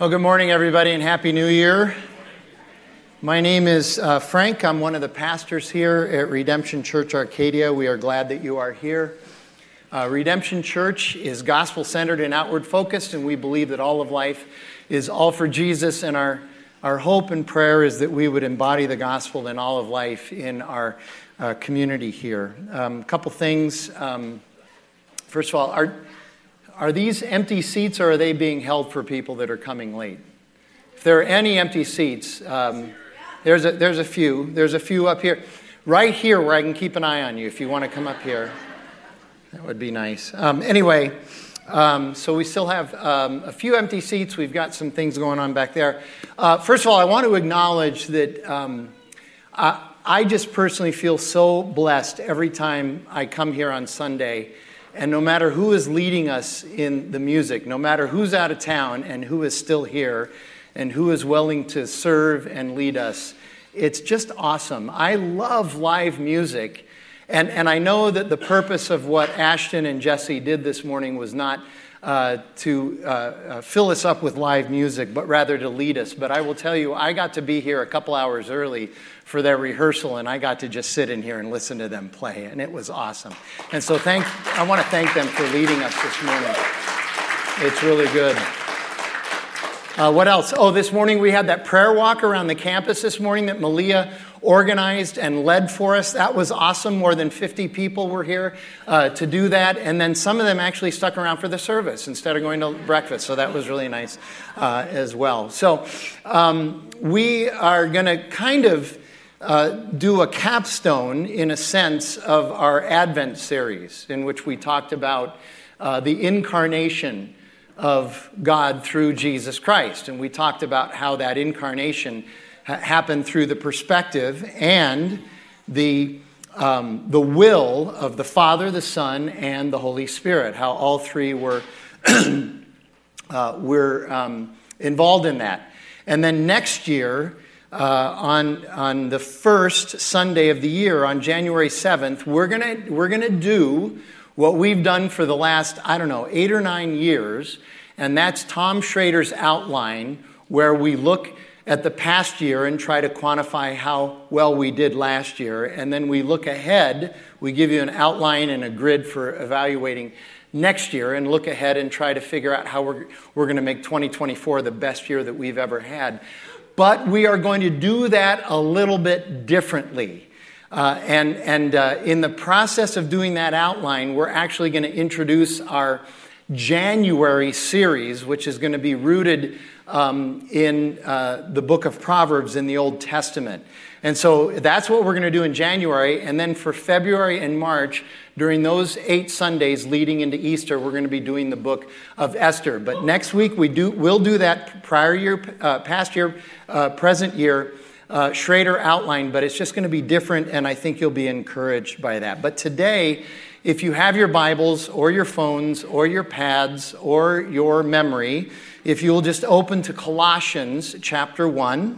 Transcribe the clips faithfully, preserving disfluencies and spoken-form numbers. Well, good morning, everybody, and Happy New Year. My name is uh, Frank. I'm one of the pastors here at Redemption Church Arcadia. We are glad that you are here. Uh, Redemption Church is gospel-centered and outward-focused, and we believe that all of life is all for Jesus, and our, our hope and prayer is that we would embody the gospel in all of life in our uh, community here. A um, couple things. Um, first of all, our... Are these empty seats, or are they being held for people that are coming late? If there are any empty seats, um, there's a, there's a few. There's a few up here. Right here where I can keep an eye on you if you want to come up here. That would be nice. Um, anyway, um, so we still have um, a few empty seats. We've got some things going on back there. Uh, first of all, I want to acknowledge that um, I, I just personally feel so blessed every time I come here on Sunday. And no matter who is leading us in the music, no matter who's out of town and who is still here and who is willing to serve and lead us, it's just awesome. I love live music. And, and I know that the purpose of what Ashton and Jesse did this morning was not uh, to uh, uh, fill us up with live music, but rather to lead us. But I will tell you, I got to be here a couple hours early for their rehearsal, and I got to just sit in here and listen to them play, and it was awesome. And so thank, I want to thank them for leading us this morning. It's really good. Uh, what else? Oh, this morning we had that prayer walk around the campus this morning that Malia organized and led for us. That was awesome. More than fifty people were here uh, to do that, and then some of them actually stuck around for the service instead of going to breakfast, so that was really nice uh, as well. So um, we are going to kind of Uh, do a capstone, in a sense, of our Advent series, in which we talked about uh, the incarnation of God through Jesus Christ. And we talked about how that incarnation ha- happened through the perspective and the, um, the will of the Father, the Son, and the Holy Spirit, how all three were, uh, were um, involved in that. And then next year, Uh, on on the first Sunday of the year, on January seventh, we're gonna we're gonna do what we've done for the last, I don't know, eight or nine years, and that's Tom Schrader's outline, where we look at the past year and try to quantify how well we did last year, and then we look ahead. We give you an outline and a grid for evaluating next year, and look ahead and try to figure out how we're we're going to make twenty twenty-four the best year that we've ever had. But we are going to do that a little bit differently. Uh, and and uh, in the process of doing that outline, we're actually going to introduce our January series, which is going to be rooted um, in uh, the book of Proverbs in the Old Testament. And so that's what we're going to do in January. And then for February and March, during those eight Sundays leading into Easter, we're going to be doing the book of Esther. But next week, we do, we'll do that prior year, uh, past year, uh, present year, uh, Schrader outline. But it's just going to be different, and I think you'll be encouraged by that. But today, if you have your Bibles or your phones or your pads or your memory, if you'll just open to Colossians chapter one.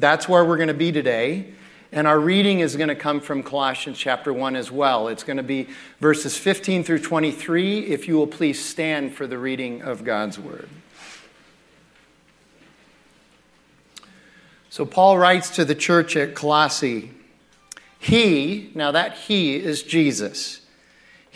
That's where we're going to be today, and our reading is going to come from Colossians chapter one as well. It's going to be verses fifteen through twenty-three. If you will please stand for the reading of God's Word. So Paul writes to the church at Colossae, He, now that He is Jesus.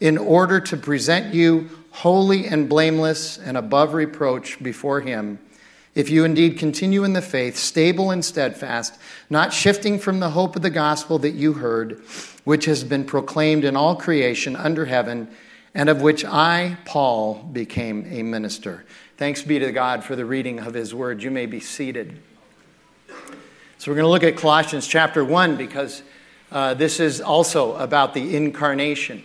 in order to present you holy and blameless and above reproach before Him. If you indeed continue in the faith, stable and steadfast, not shifting from the hope of the gospel that you heard, which has been proclaimed in all creation under heaven, and of which I, Paul, became a minister. Thanks be to God for the reading of his word. You may be seated. So we're going to look at Colossians chapter one because uh, this is also about the incarnation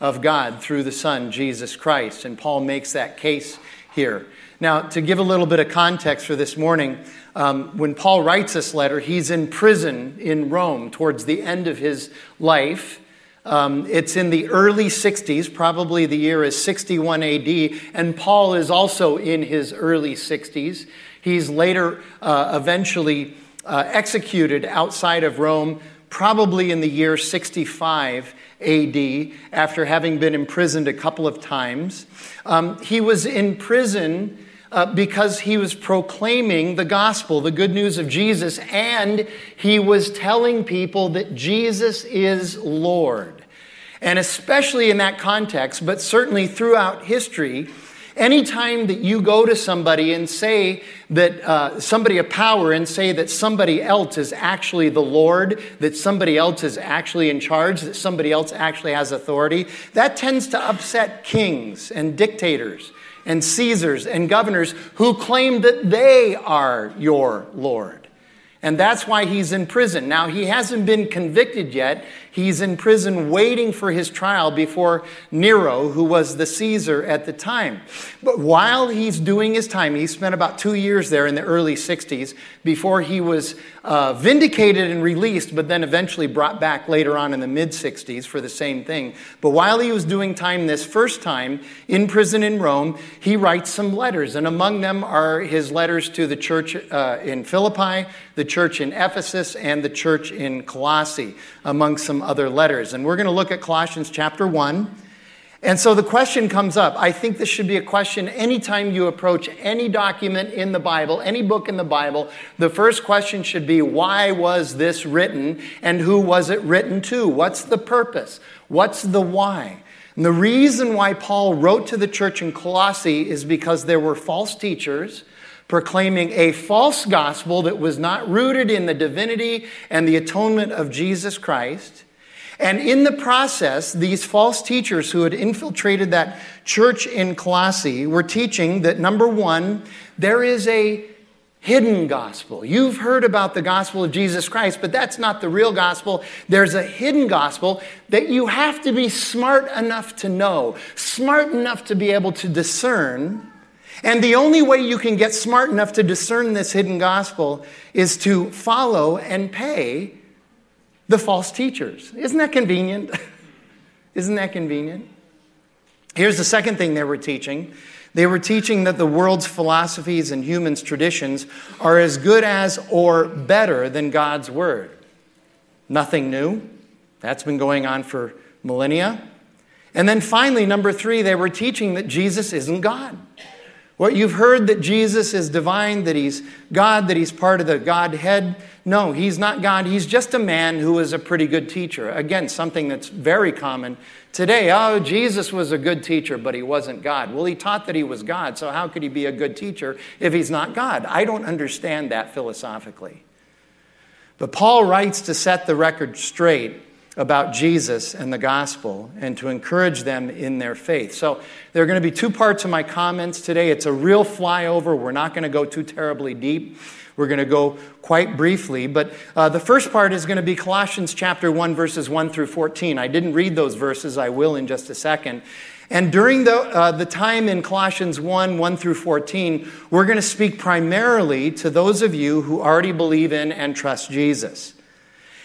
of God through the Son, Jesus Christ. And Paul makes that case here. Now, to give a little bit of context for this morning, um, when Paul writes this letter, he's in prison in Rome towards the end of his life. Um, it's in the early sixties, probably the year is sixty-one A D, and Paul is also in his early sixties. He's later uh, eventually uh, executed outside of Rome, probably in the year sixty-five A D, after having been imprisoned a couple of times. Um, he was in prison Uh, because he was proclaiming the gospel, the good news of Jesus, and he was telling people that Jesus is Lord. And especially in that context, but certainly throughout history, anytime that you go to somebody and say that uh, somebody of power and say that somebody else is actually the Lord, that somebody else is actually in charge, that somebody else actually has authority, that tends to upset kings and dictators and Caesars and governors who claim that they are your Lord. And that's why he's in prison. Now, he hasn't been convicted yet. He's in prison waiting for his trial before Nero, who was the Caesar at the time. But while he's doing his time, he spent about two years there in the early sixties before he was uh, vindicated and released, but then eventually brought back later on in the mid-sixties for the same thing. But while he was doing time this first time in prison in Rome, he writes some letters. And among them are his letters to the church uh, in Philippi, the church in Ephesus, and the church in Colossae, among some other letters. And we're going to look at Colossians chapter one. And so the question comes up. I think this should be a question anytime you approach any document in the Bible, any book in the Bible. The first question should be, why was this written and who was it written to? What's the purpose? What's the why? And the reason why Paul wrote to the church in Colossae is because there were false teachers proclaiming a false gospel that was not rooted in the divinity and the atonement of Jesus Christ. And in the process, these false teachers who had infiltrated that church in Colossae were teaching that, number one, there is a hidden gospel. You've heard about the gospel of Jesus Christ, but that's not the real gospel. There's a hidden gospel that you have to be smart enough to know, smart enough to be able to discern. And the only way you can get smart enough to discern this hidden gospel is to follow and pay the false teachers. Isn't that convenient? Isn't that convenient? Here's the second thing they were teaching. They were teaching that the world's philosophies and humans' traditions are as good as or better than God's word. Nothing new. That's been going on for millennia. And then finally, number three, they were teaching that Jesus isn't God. What you've heard that Jesus is divine, that he's God, that he's part of the Godhead. No, he's not God. He's just a man who is a pretty good teacher. Again, something that's very common today. Oh, Jesus was a good teacher, but he wasn't God. Well, he taught that he was God, so how could he be a good teacher if he's not God? I don't understand that philosophically. But Paul writes to set the record straight about Jesus and the gospel and to encourage them in their faith. So there are going to be two parts of my comments today. It's a real flyover. We're not going to go too terribly deep. We're going to go quite briefly. But uh, the first part is going to be Colossians chapter one, verses one through fourteen. I didn't read those verses. I will in just a second. And during the, uh, the time in Colossians one, one through fourteen, we're going to speak primarily to those of you who already believe in and trust Jesus.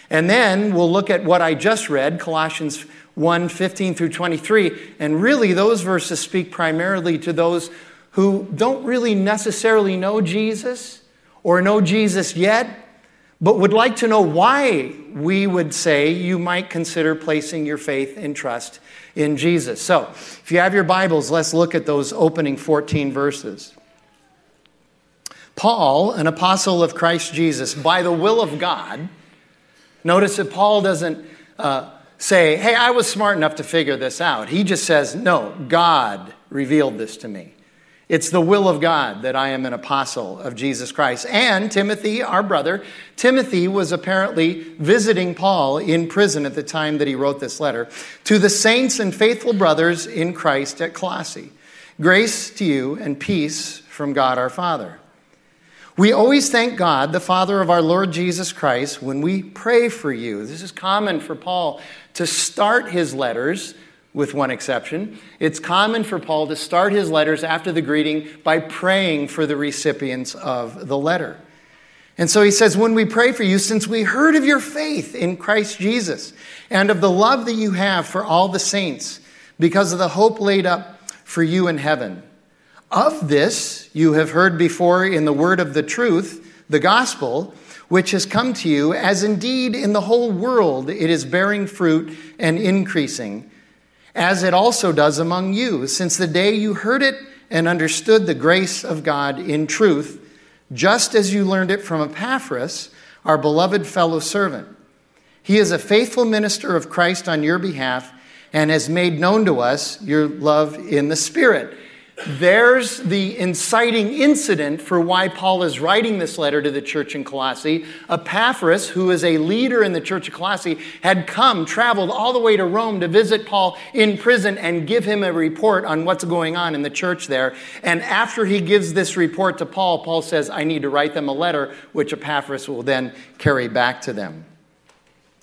And then we'll look at what I just read, Colossians one, fifteen through twenty-three. And really, those verses speak primarily to those who don't really necessarily know Jesus or know Jesus yet, but would like to know why we would say you might consider placing your faith and trust in Jesus. So if you have your Bibles, let's look at those opening fourteen verses. Paul, an apostle of Christ Jesus, by the will of God. Notice that Paul doesn't uh, say, hey, I was smart enough to figure this out. He just says, no, God revealed this to me. It's the will of God that I am an apostle of Jesus Christ. And Timothy, our brother, Timothy was apparently visiting Paul in prison at the time that he wrote this letter. To the saints and faithful brothers in Christ at Colossae, grace to you and peace from God our Father. We always thank God, the Father of our Lord Jesus Christ, when we pray for you. This is common for Paul to start his letters, with one exception. It's common for Paul to start his letters after the greeting by praying for the recipients of the letter. And so he says, when we pray for you, since we heard of your faith in Christ Jesus and of the love that you have for all the saints, because of the hope laid up for you in heaven. Of this you have heard before in the word of the truth, the gospel, which has come to you, as indeed in the whole world it is bearing fruit and increasing, as it also does among you, since the day you heard it and understood the grace of God in truth, just as you learned it from Epaphras, our beloved fellow servant. He is a faithful minister of Christ on your behalf and has made known to us your love in the Spirit. There's the inciting incident for why Paul is writing this letter to the church in Colossae. Epaphras, who is a leader in the church of Colossae, had come, traveled all the way to Rome to visit Paul in prison and give him a report on what's going on in the church there. And after he gives this report to Paul, Paul says, I need to write them a letter, which Epaphras will then carry back to them.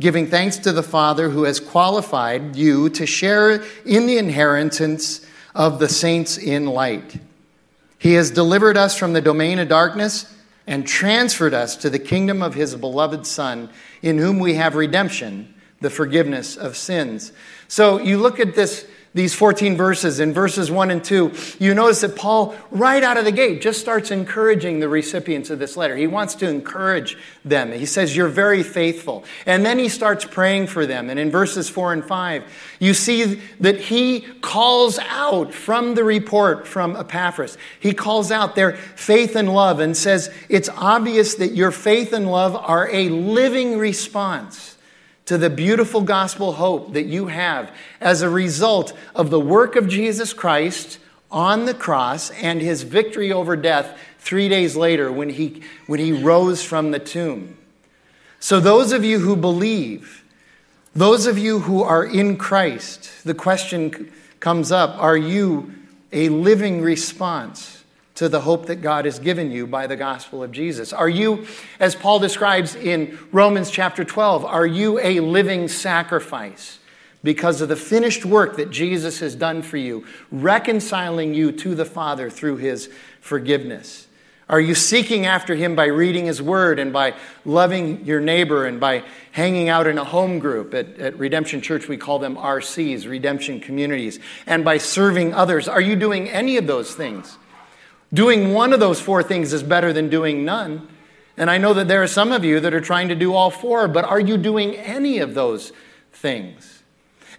giving thanks to the Father who has qualified you to share in the inheritance of the saints in light. He has delivered us from the domain of darkness and transferred us to the kingdom of his beloved Son, in whom we have redemption, the forgiveness of sins. So you look at this, these fourteen verses, in verses one and two, you notice that Paul, right out of the gate, just starts encouraging the recipients of this letter. He wants to encourage them. He says, you're very faithful. And then he starts praying for them. And in verses four and five, you see that he calls out from the report from Epaphras. He calls out their faith and love and says, it's obvious that your faith and love are a living response to the beautiful gospel hope that you have as a result of the work of Jesus Christ on the cross and his victory over death three days later when he, when he rose from the tomb. So those of you who believe, those of you who are in Christ, the question comes up, are you a living response to the hope that God has given you by the gospel of Jesus? Are you, as Paul describes in Romans chapter twelve, are you a living sacrifice because of the finished work that Jesus has done for you, reconciling you to the Father through his forgiveness? Are you seeking after him by reading his word and by loving your neighbor and by hanging out in a home group? At, at Redemption Church, we call them R Cs, Redemption Communities, and by serving others. Are you doing any of those things? Doing one of those four things is better than doing none. And I know that there are some of you that are trying to do all four, but are you doing any of those things?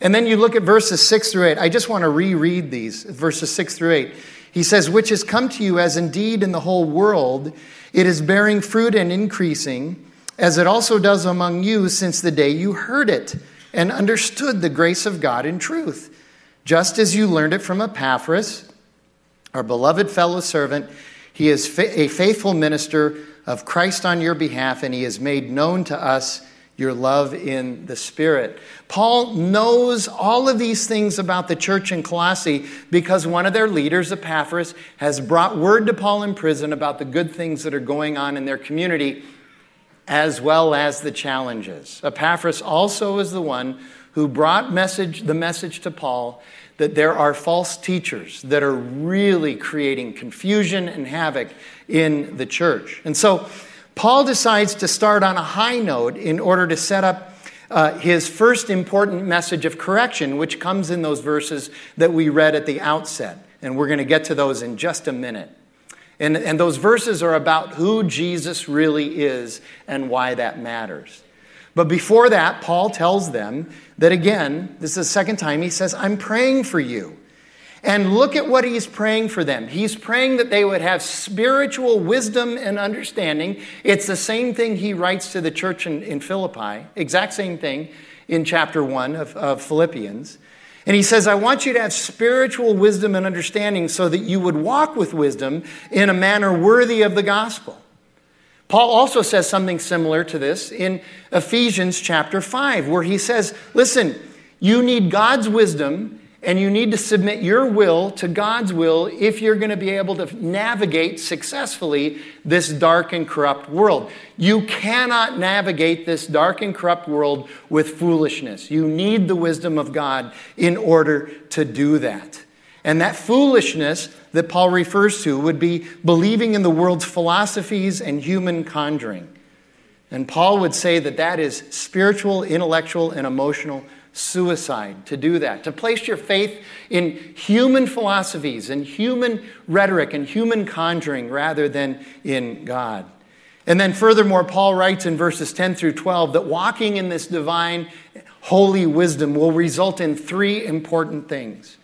And then you look at verses six through eight. I just want to reread these, verses six through eight. He says, which has come to you as indeed in the whole world, it is bearing fruit and increasing, as it also does among you since the day you heard it and understood the grace of God in truth, just as you learned it from Epaphras, our beloved fellow servant. He is fa- a faithful minister of Christ on your behalf, and he has made known to us your love in the Spirit. Paul knows all of these things about the church in Colossae because one of their leaders, Epaphras, has brought word to Paul in prison about the good things that are going on in their community as well as the challenges. Epaphras also is the one who brought message, the message to Paul that there are false teachers that are really creating confusion and havoc in the church. And so Paul decides to start on a high note in order to set up uh, his first important message of correction, which comes in those verses that we read at the outset. And we're going to get to those in just a minute. And, and those verses are about who Jesus really is and why that matters. But before that, Paul tells them that again, this is the second time he says, I'm praying for you. And look at what he's praying for them. He's praying that they would have spiritual wisdom and understanding. It's the same thing he writes to the church in, in Philippi, exact same thing in chapter one of, of Philippians. And he says, I want you to have spiritual wisdom and understanding so that you would walk with wisdom in a manner worthy of the gospel. Paul also says something similar to this in Ephesians chapter five, where he says, listen, you need God's wisdom and you need to submit your will to God's will if you're going to be able to navigate successfully this dark and corrupt world. You cannot navigate this dark and corrupt world with foolishness. You need the wisdom of God in order to do that. And that foolishness that Paul refers to would be believing in the world's philosophies and human conjuring. And Paul would say that that is spiritual, intellectual, and emotional suicide to do that, to place your faith in human philosophies and human rhetoric and human conjuring rather than in God. And then furthermore, Paul writes in verses ten through twelve that walking in this divine, holy wisdom will result in three important things.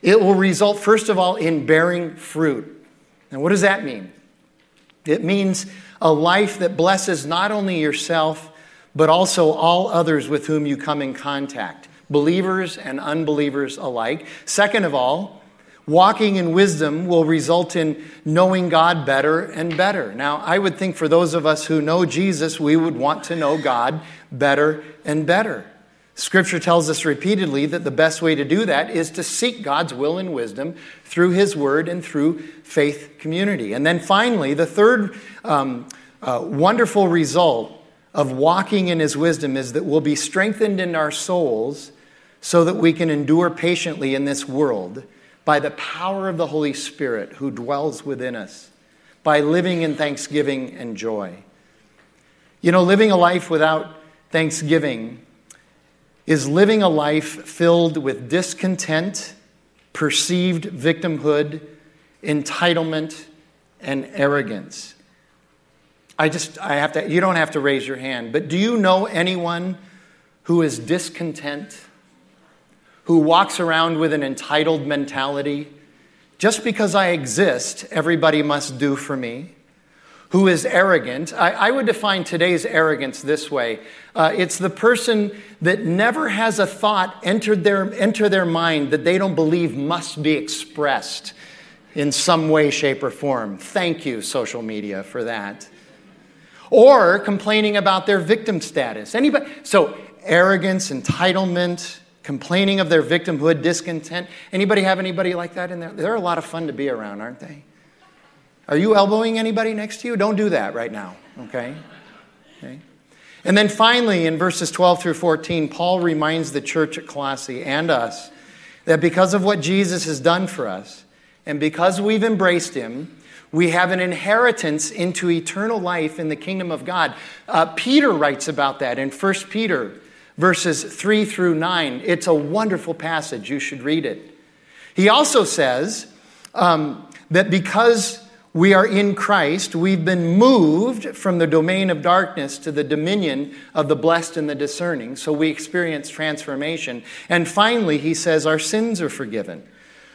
It will result, first of all, in bearing fruit. Now, what does that mean? It means a life that blesses not only yourself, but also all others with whom you come in contact, believers and unbelievers alike. Second of all, walking in wisdom will result in knowing God better and better. Now, I would think for those of us who know Jesus, we would want to know God better and better. Scripture tells us repeatedly that the best way to do that is to seek God's will and wisdom through His Word and through faith community. And then finally, the third um, uh, wonderful result of walking in His wisdom is that we'll be strengthened in our souls so that we can endure patiently in this world by the power of the Holy Spirit who dwells within us, by living in thanksgiving and joy. You know, living a life without thanksgiving is living a life filled with discontent, perceived victimhood, entitlement, and arrogance. I just, I have to, you don't have to raise your hand, but do you know anyone who is discontent, who walks around with an entitled mentality? Just because I exist, everybody must do for me. Who is arrogant? I, I would define today's arrogance this way. Uh, it's the person that never has a thought enter their, enter their mind that they don't believe must be expressed in some way, shape, or form. Thank you, social media, for that. Or complaining about their victim status. Anybody? So arrogance, entitlement, complaining of their victimhood, discontent. Anybody have anybody like that in there? They're a lot of fun to be around, aren't they? Are you elbowing anybody next to you? Don't do that right now, okay? okay? And then finally, in verses twelve through fourteen, Paul reminds the church at Colossae and us that because of what Jesus has done for us, and because we've embraced Him, we have an inheritance into eternal life in the kingdom of God. Uh, Peter writes about that in First Peter verses three through nine. It's a wonderful passage. You should read it. He also says um, that because we are in Christ, we've been moved from the domain of darkness to the dominion of the blessed and the discerning. So we experience transformation. And finally, he says, our sins are forgiven.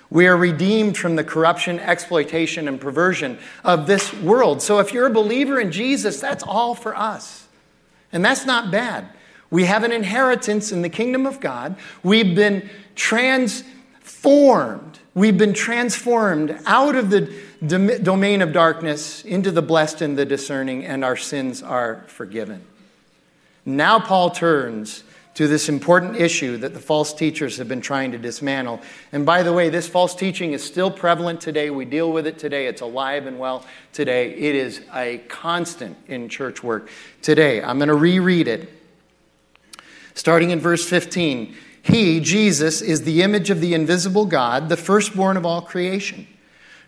We are redeemed from the corruption, exploitation, and perversion of this world. So if you're a believer in Jesus, that's all for us. And that's not bad. We have an inheritance in the kingdom of God. We've been transformed. We've been transformed out of the domain of darkness into the blessed and the discerning, and our sins are forgiven. Now Paul turns to this important issue that the false teachers have been trying to dismantle. And by the way, this false teaching is still prevalent today. We deal with it today. It's alive and well today. It is a constant in church work today. I'm going to reread it. Starting in verse fifteen, He, Jesus, is the image of the invisible God, the firstborn of all creation.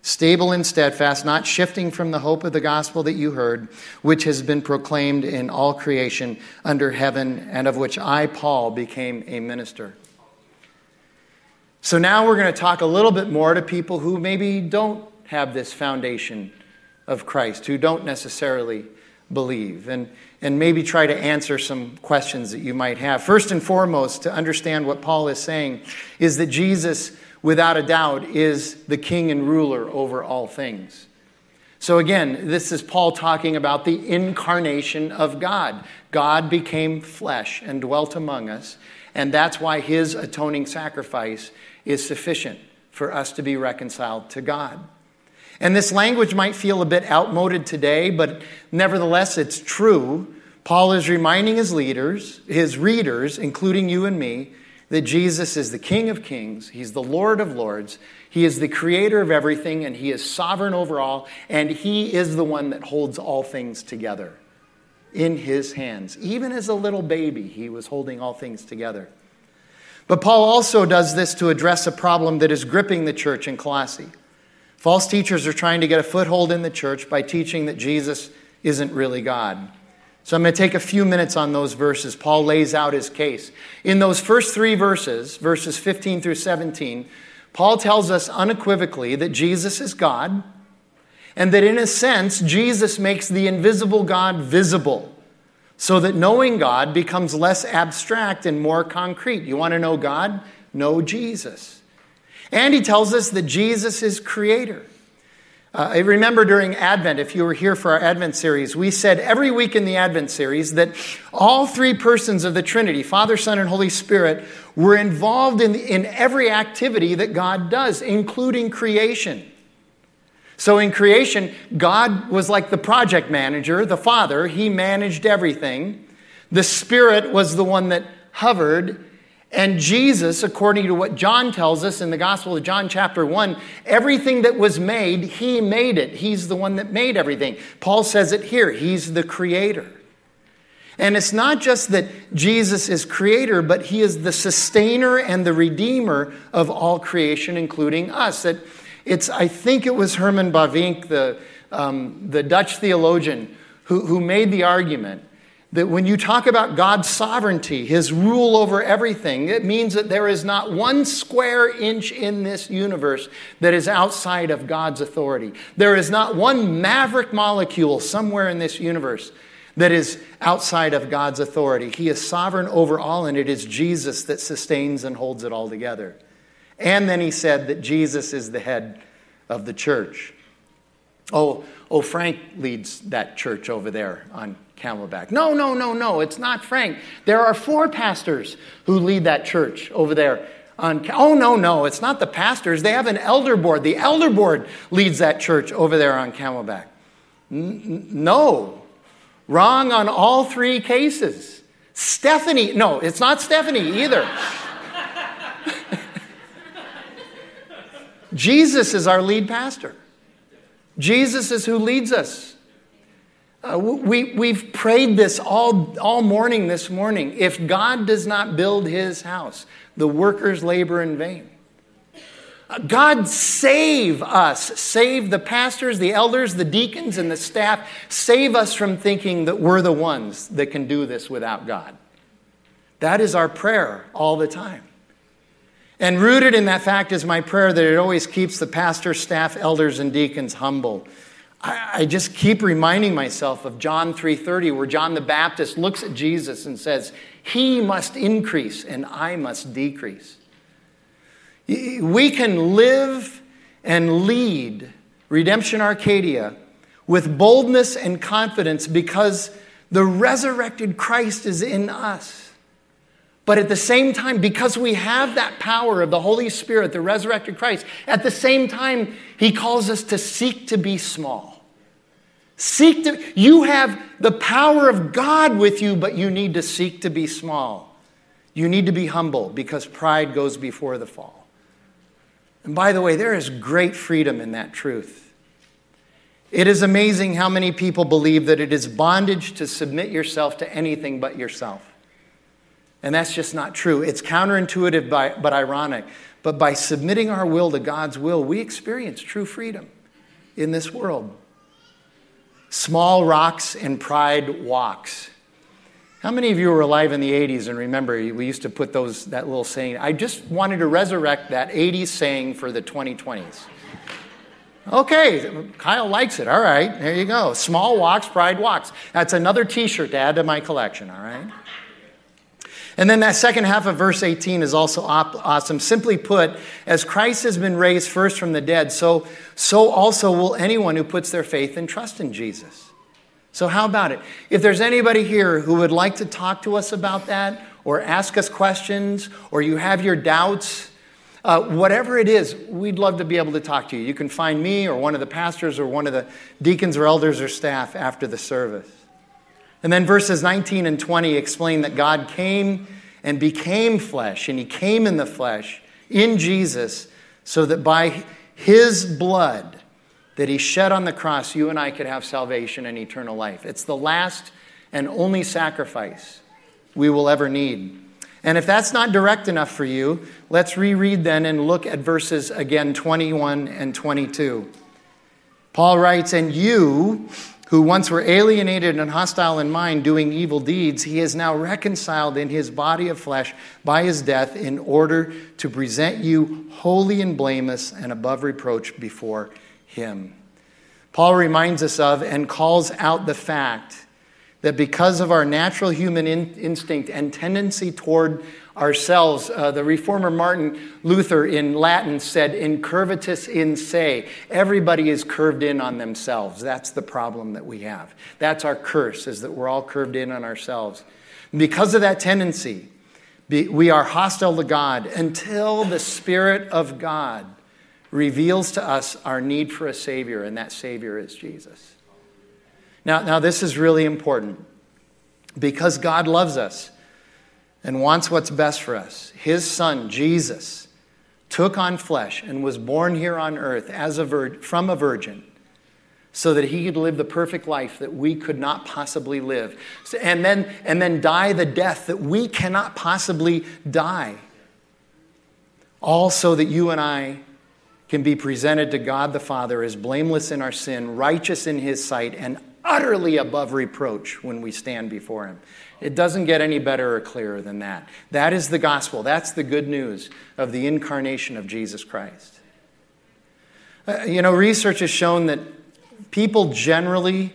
stable and steadfast, not shifting from the hope of the gospel that you heard, which has been proclaimed in all creation under heaven, and of which I, Paul, became a minister. So now we're going to talk a little bit more to people who maybe don't have this foundation of Christ, who don't necessarily believe, and, and maybe try to answer some questions that you might have. First and foremost, to understand what Paul is saying is that Jesus, without a doubt, is the king and ruler over all things. So again, this is Paul talking about the incarnation of God. God became flesh and dwelt among us, and that's why his atoning sacrifice is sufficient for us to be reconciled to God. And this language might feel a bit outmoded today, but nevertheless, it's true. Paul is reminding his leaders, his readers, including you and me, that Jesus is the King of Kings, he's the Lord of Lords, he is the creator of everything, and he is sovereign over all, and he is the one that holds all things together in his hands. Even as a little baby, he was holding all things together. But Paul also does this to address a problem that is gripping the church in Colossae. False teachers are trying to get a foothold in the church by teaching that Jesus isn't really God. So I'm going to take a few minutes on those verses. Paul lays out his case. In those first three verses, verses fifteen through seventeen, Paul tells us unequivocally that Jesus is God, and that in a sense, Jesus makes the invisible God visible, so that knowing God becomes less abstract and more concrete. You want to know God? Know Jesus. And he tells us that Jesus is creator. Uh, I remember during Advent, if you were here for our Advent series, we said every week in the Advent series that all three persons of the Trinity, Father, Son, and Holy Spirit, were involved in, in every activity that God does, including creation. So in creation, God was like the project manager, the Father. He managed everything. The Spirit was the one that hovered. And Jesus, according to what John tells us in the Gospel of John chapter one, everything that was made, he made it. He's the one that made everything. Paul says it here. He's the creator. And it's not just that Jesus is creator, but he is the sustainer and the redeemer of all creation, including us. It, it's, I think it was Herman Bavinck, the, um, the Dutch theologian, who, who made the argument that when you talk about God's sovereignty, his rule over everything, it means that there is not one square inch in this universe that is outside of God's authority. There is not one maverick molecule somewhere in this universe that is outside of God's authority. He is sovereign over all, and it is Jesus that sustains and holds it all together. And then he said that Jesus is the head of the church. Oh, oh, Frank leads that church over there on Camelback. No, no, no, no, it's not Frank. There are four pastors who lead that church over there on Oh, no, no, it's not the pastors. They have an elder board. The elder board leads that church over there on Camelback. N- no, wrong on all three cases. Stephanie, no, it's not Stephanie either. Jesus is our lead pastor. Jesus is who leads us. Uh, we, we've prayed this all, all morning this morning. If God does not build his house, the workers labor in vain. Uh, God, save us. Save the pastors, the elders, the deacons, and the staff. Save us from thinking that we're the ones that can do this without God. That is our prayer all the time. And rooted in that fact is my prayer that it always keeps the pastor, staff, elders, and deacons humble. I, I just keep reminding myself of John three thirty, where John the Baptist looks at Jesus and says, "He must increase and I must decrease." We can live and lead Redemption Arcadia with boldness and confidence because the resurrected Christ is in us. But at the same time, because we have that power of the Holy Spirit, the resurrected Christ, at the same time, he calls us to seek to be small. Seek to, you have the power of God with you, but you need to seek to be small. You need to be humble because pride goes before the fall. And by the way, there is great freedom in that truth. It is amazing how many people believe that it is bondage to submit yourself to anything but yourself. And that's just not true. It's counterintuitive by, but ironic. But by submitting our will to God's will, we experience true freedom in this world. Small rocks and pride walks. How many of you were alive in the eighties and remember we used to put those that little saying? I just wanted to resurrect that eighties saying for the twenty twenties. Okay, Kyle likes it. All right, there you go. Small walks, pride walks. That's another T-shirt to add to my collection, all right? And then that second half of verse eighteen is also op- awesome. Simply put, as Christ has been raised first from the dead, so, so also will anyone who puts their faith and trust in Jesus. So how about it? If there's anybody here who would like to talk to us about that or ask us questions or you have your doubts, uh, whatever it is, we'd love to be able to talk to you. You can find me or one of the pastors or one of the deacons or elders or staff after the service. And then verses nineteen and twenty explain that God came and became flesh, and he came in the flesh, in Jesus, so that by his blood that he shed on the cross, you and I could have salvation and eternal life. It's the last and only sacrifice we will ever need. And if that's not direct enough for you, let's reread then and look at verses again twenty-one and twenty-two. Paul writes, "And you, who once were alienated and hostile in mind, doing evil deeds, he is now reconciled in his body of flesh by his death in order to present you holy and blameless and above reproach before him." Paul reminds us of and calls out the fact that because of our natural human in- instinct and tendency toward ourselves, uh, the reformer Martin Luther in Latin said, "Incurvatus in se." Everybody is curved in on themselves. That's the problem that we have. That's our curse, is that we're all curved in on ourselves. And because of that tendency, be, we are hostile to God until the Spirit of God reveals to us our need for a Savior, and that Savior is Jesus. Now, now this is really important. Because God loves us and wants what's best for us, his son, Jesus, took on flesh and was born here on earth as a vir- from a virgin so that he could live the perfect life that we could not possibly live. So, and then, and then die the death that we cannot possibly die. All so that you and I can be presented to God the Father as blameless in our sin, righteous in his sight, and utterly above reproach when we stand before him. It doesn't get any better or clearer than that. That is the gospel. That's the good news of the incarnation of Jesus Christ. Uh, you know, research has shown that people generally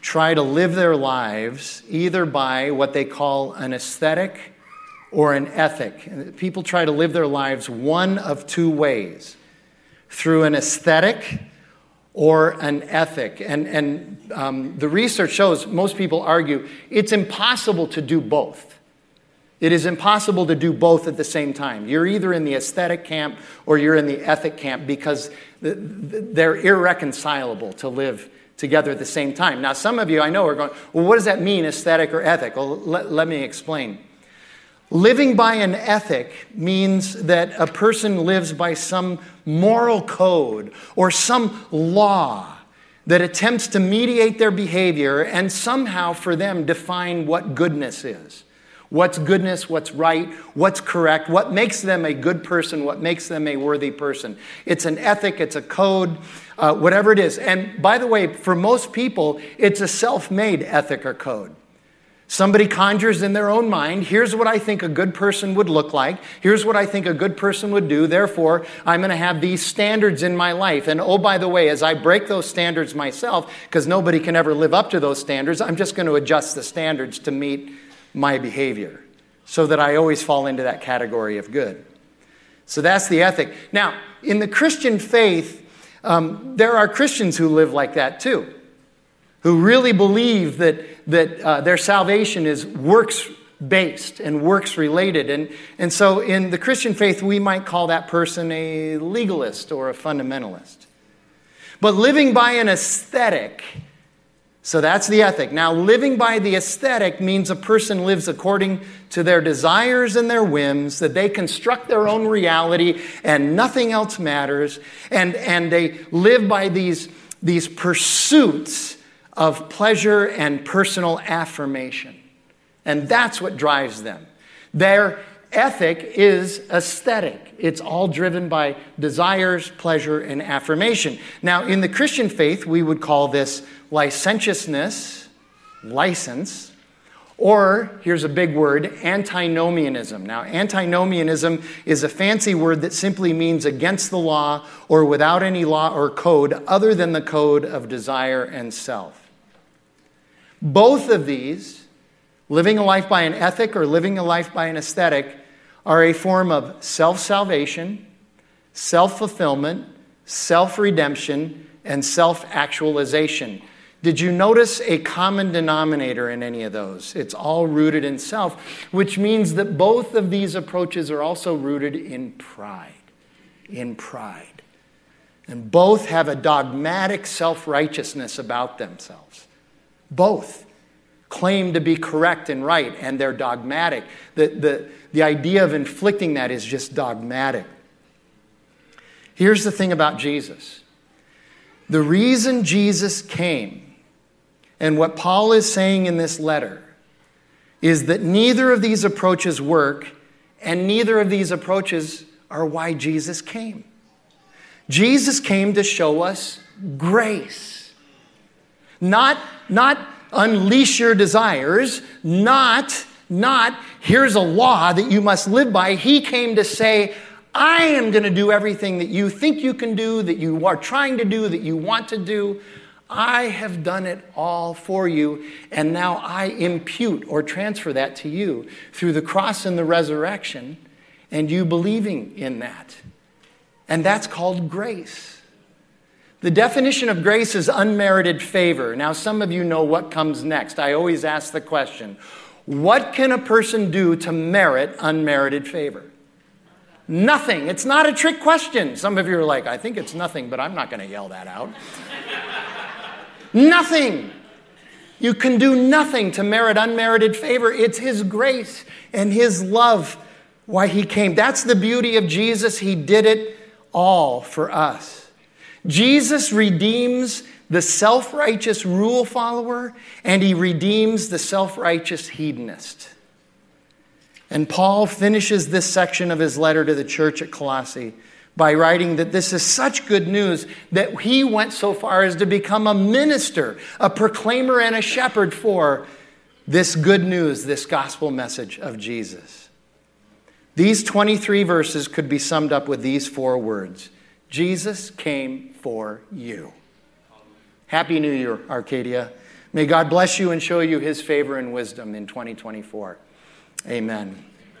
try to live their lives either by what they call an aesthetic or an ethic. People try to live their lives one of two ways, through an aesthetic or an ethic. And, and um, the research shows, most people argue, it's impossible to do both. It is impossible to do both at the same time. You're either in the aesthetic camp or you're in the ethic camp because they're irreconcilable to live together at the same time. Now, some of you I know are going, well, what does that mean, aesthetic or ethic? Well, let, let me explain. Living by an ethic means that a person lives by some moral code or some law that attempts to mediate their behavior and somehow for them define what goodness is. What's goodness, what's right, what's correct, what makes them a good person, what makes them a worthy person. It's an ethic, it's a code, uh, whatever it is. And by the way, for most people, it's a self-made ethic or code. Somebody conjures in their own mind, here's what I think a good person would look like. Here's what I think a good person would do. Therefore, I'm going to have these standards in my life. And oh, by the way, as I break those standards myself, because nobody can ever live up to those standards, I'm just going to adjust the standards to meet my behavior so that I always fall into that category of good. So that's the ethic. Now, in the Christian faith, um, there are Christians who live like that too, who really believe that, that uh, their salvation is works based and works related. And, and so in the Christian faith, we might call that person a legalist or a fundamentalist. But living by an aesthetic, so that's the ethic. Now, living by the aesthetic means a person lives according to their desires and their whims, that they construct their own reality and nothing else matters. And, and they live by these, these pursuits of pleasure and personal affirmation. And that's what drives them. Their ethic is aesthetic. It's all driven by desires, pleasure, and affirmation. Now, in the Christian faith, we would call this licentiousness, license, or, here's a big word, antinomianism. Now, antinomianism is a fancy word that simply means against the law or without any law or code other than the code of desire and self. Both of these, living a life by an ethic or living a life by an aesthetic, are a form of self-salvation, self-fulfillment, self-redemption, and self-actualization. Did you notice a common denominator in any of those? It's all rooted in self, which means that both of these approaches are also rooted in pride, in pride. And both have a dogmatic self-righteousness about themselves. Both claim to be correct and right, and they're dogmatic. The, the, the idea of inflicting that is just dogmatic. Here's the thing about Jesus. The reason Jesus came, and what Paul is saying in this letter, is that neither of these approaches work, and neither of these approaches are why Jesus came. Jesus came to show us grace. Not, not unleash your desires, not, not, here's a law that you must live by. He came to say, I am going to do everything that you think you can do, that you are trying to do, that you want to do. I have done it all for you, and now I impute or transfer that to you through the cross and the resurrection, and you believing in that. And that's called grace. The definition of grace is unmerited favor. Now, some of you know what comes next. I always ask the question, what can a person do to merit unmerited favor? Nothing. It's not a trick question. Some of you are like, I think it's nothing, but I'm not going to yell that out. Nothing. You can do nothing to merit unmerited favor. It's his grace and his love why he came. That's the beauty of Jesus. He did it all for us. Jesus redeems the self-righteous rule follower, and he redeems the self-righteous hedonist. And Paul finishes this section of his letter to the church at Colossae by writing that this is such good news that he went so far as to become a minister, a proclaimer, and a shepherd for this good news, this gospel message of Jesus. These twenty-three verses could be summed up with these four words. Jesus came for you. Happy New Year, Arcadia. May God bless you and show you his favor and wisdom in twenty twenty-four. Amen.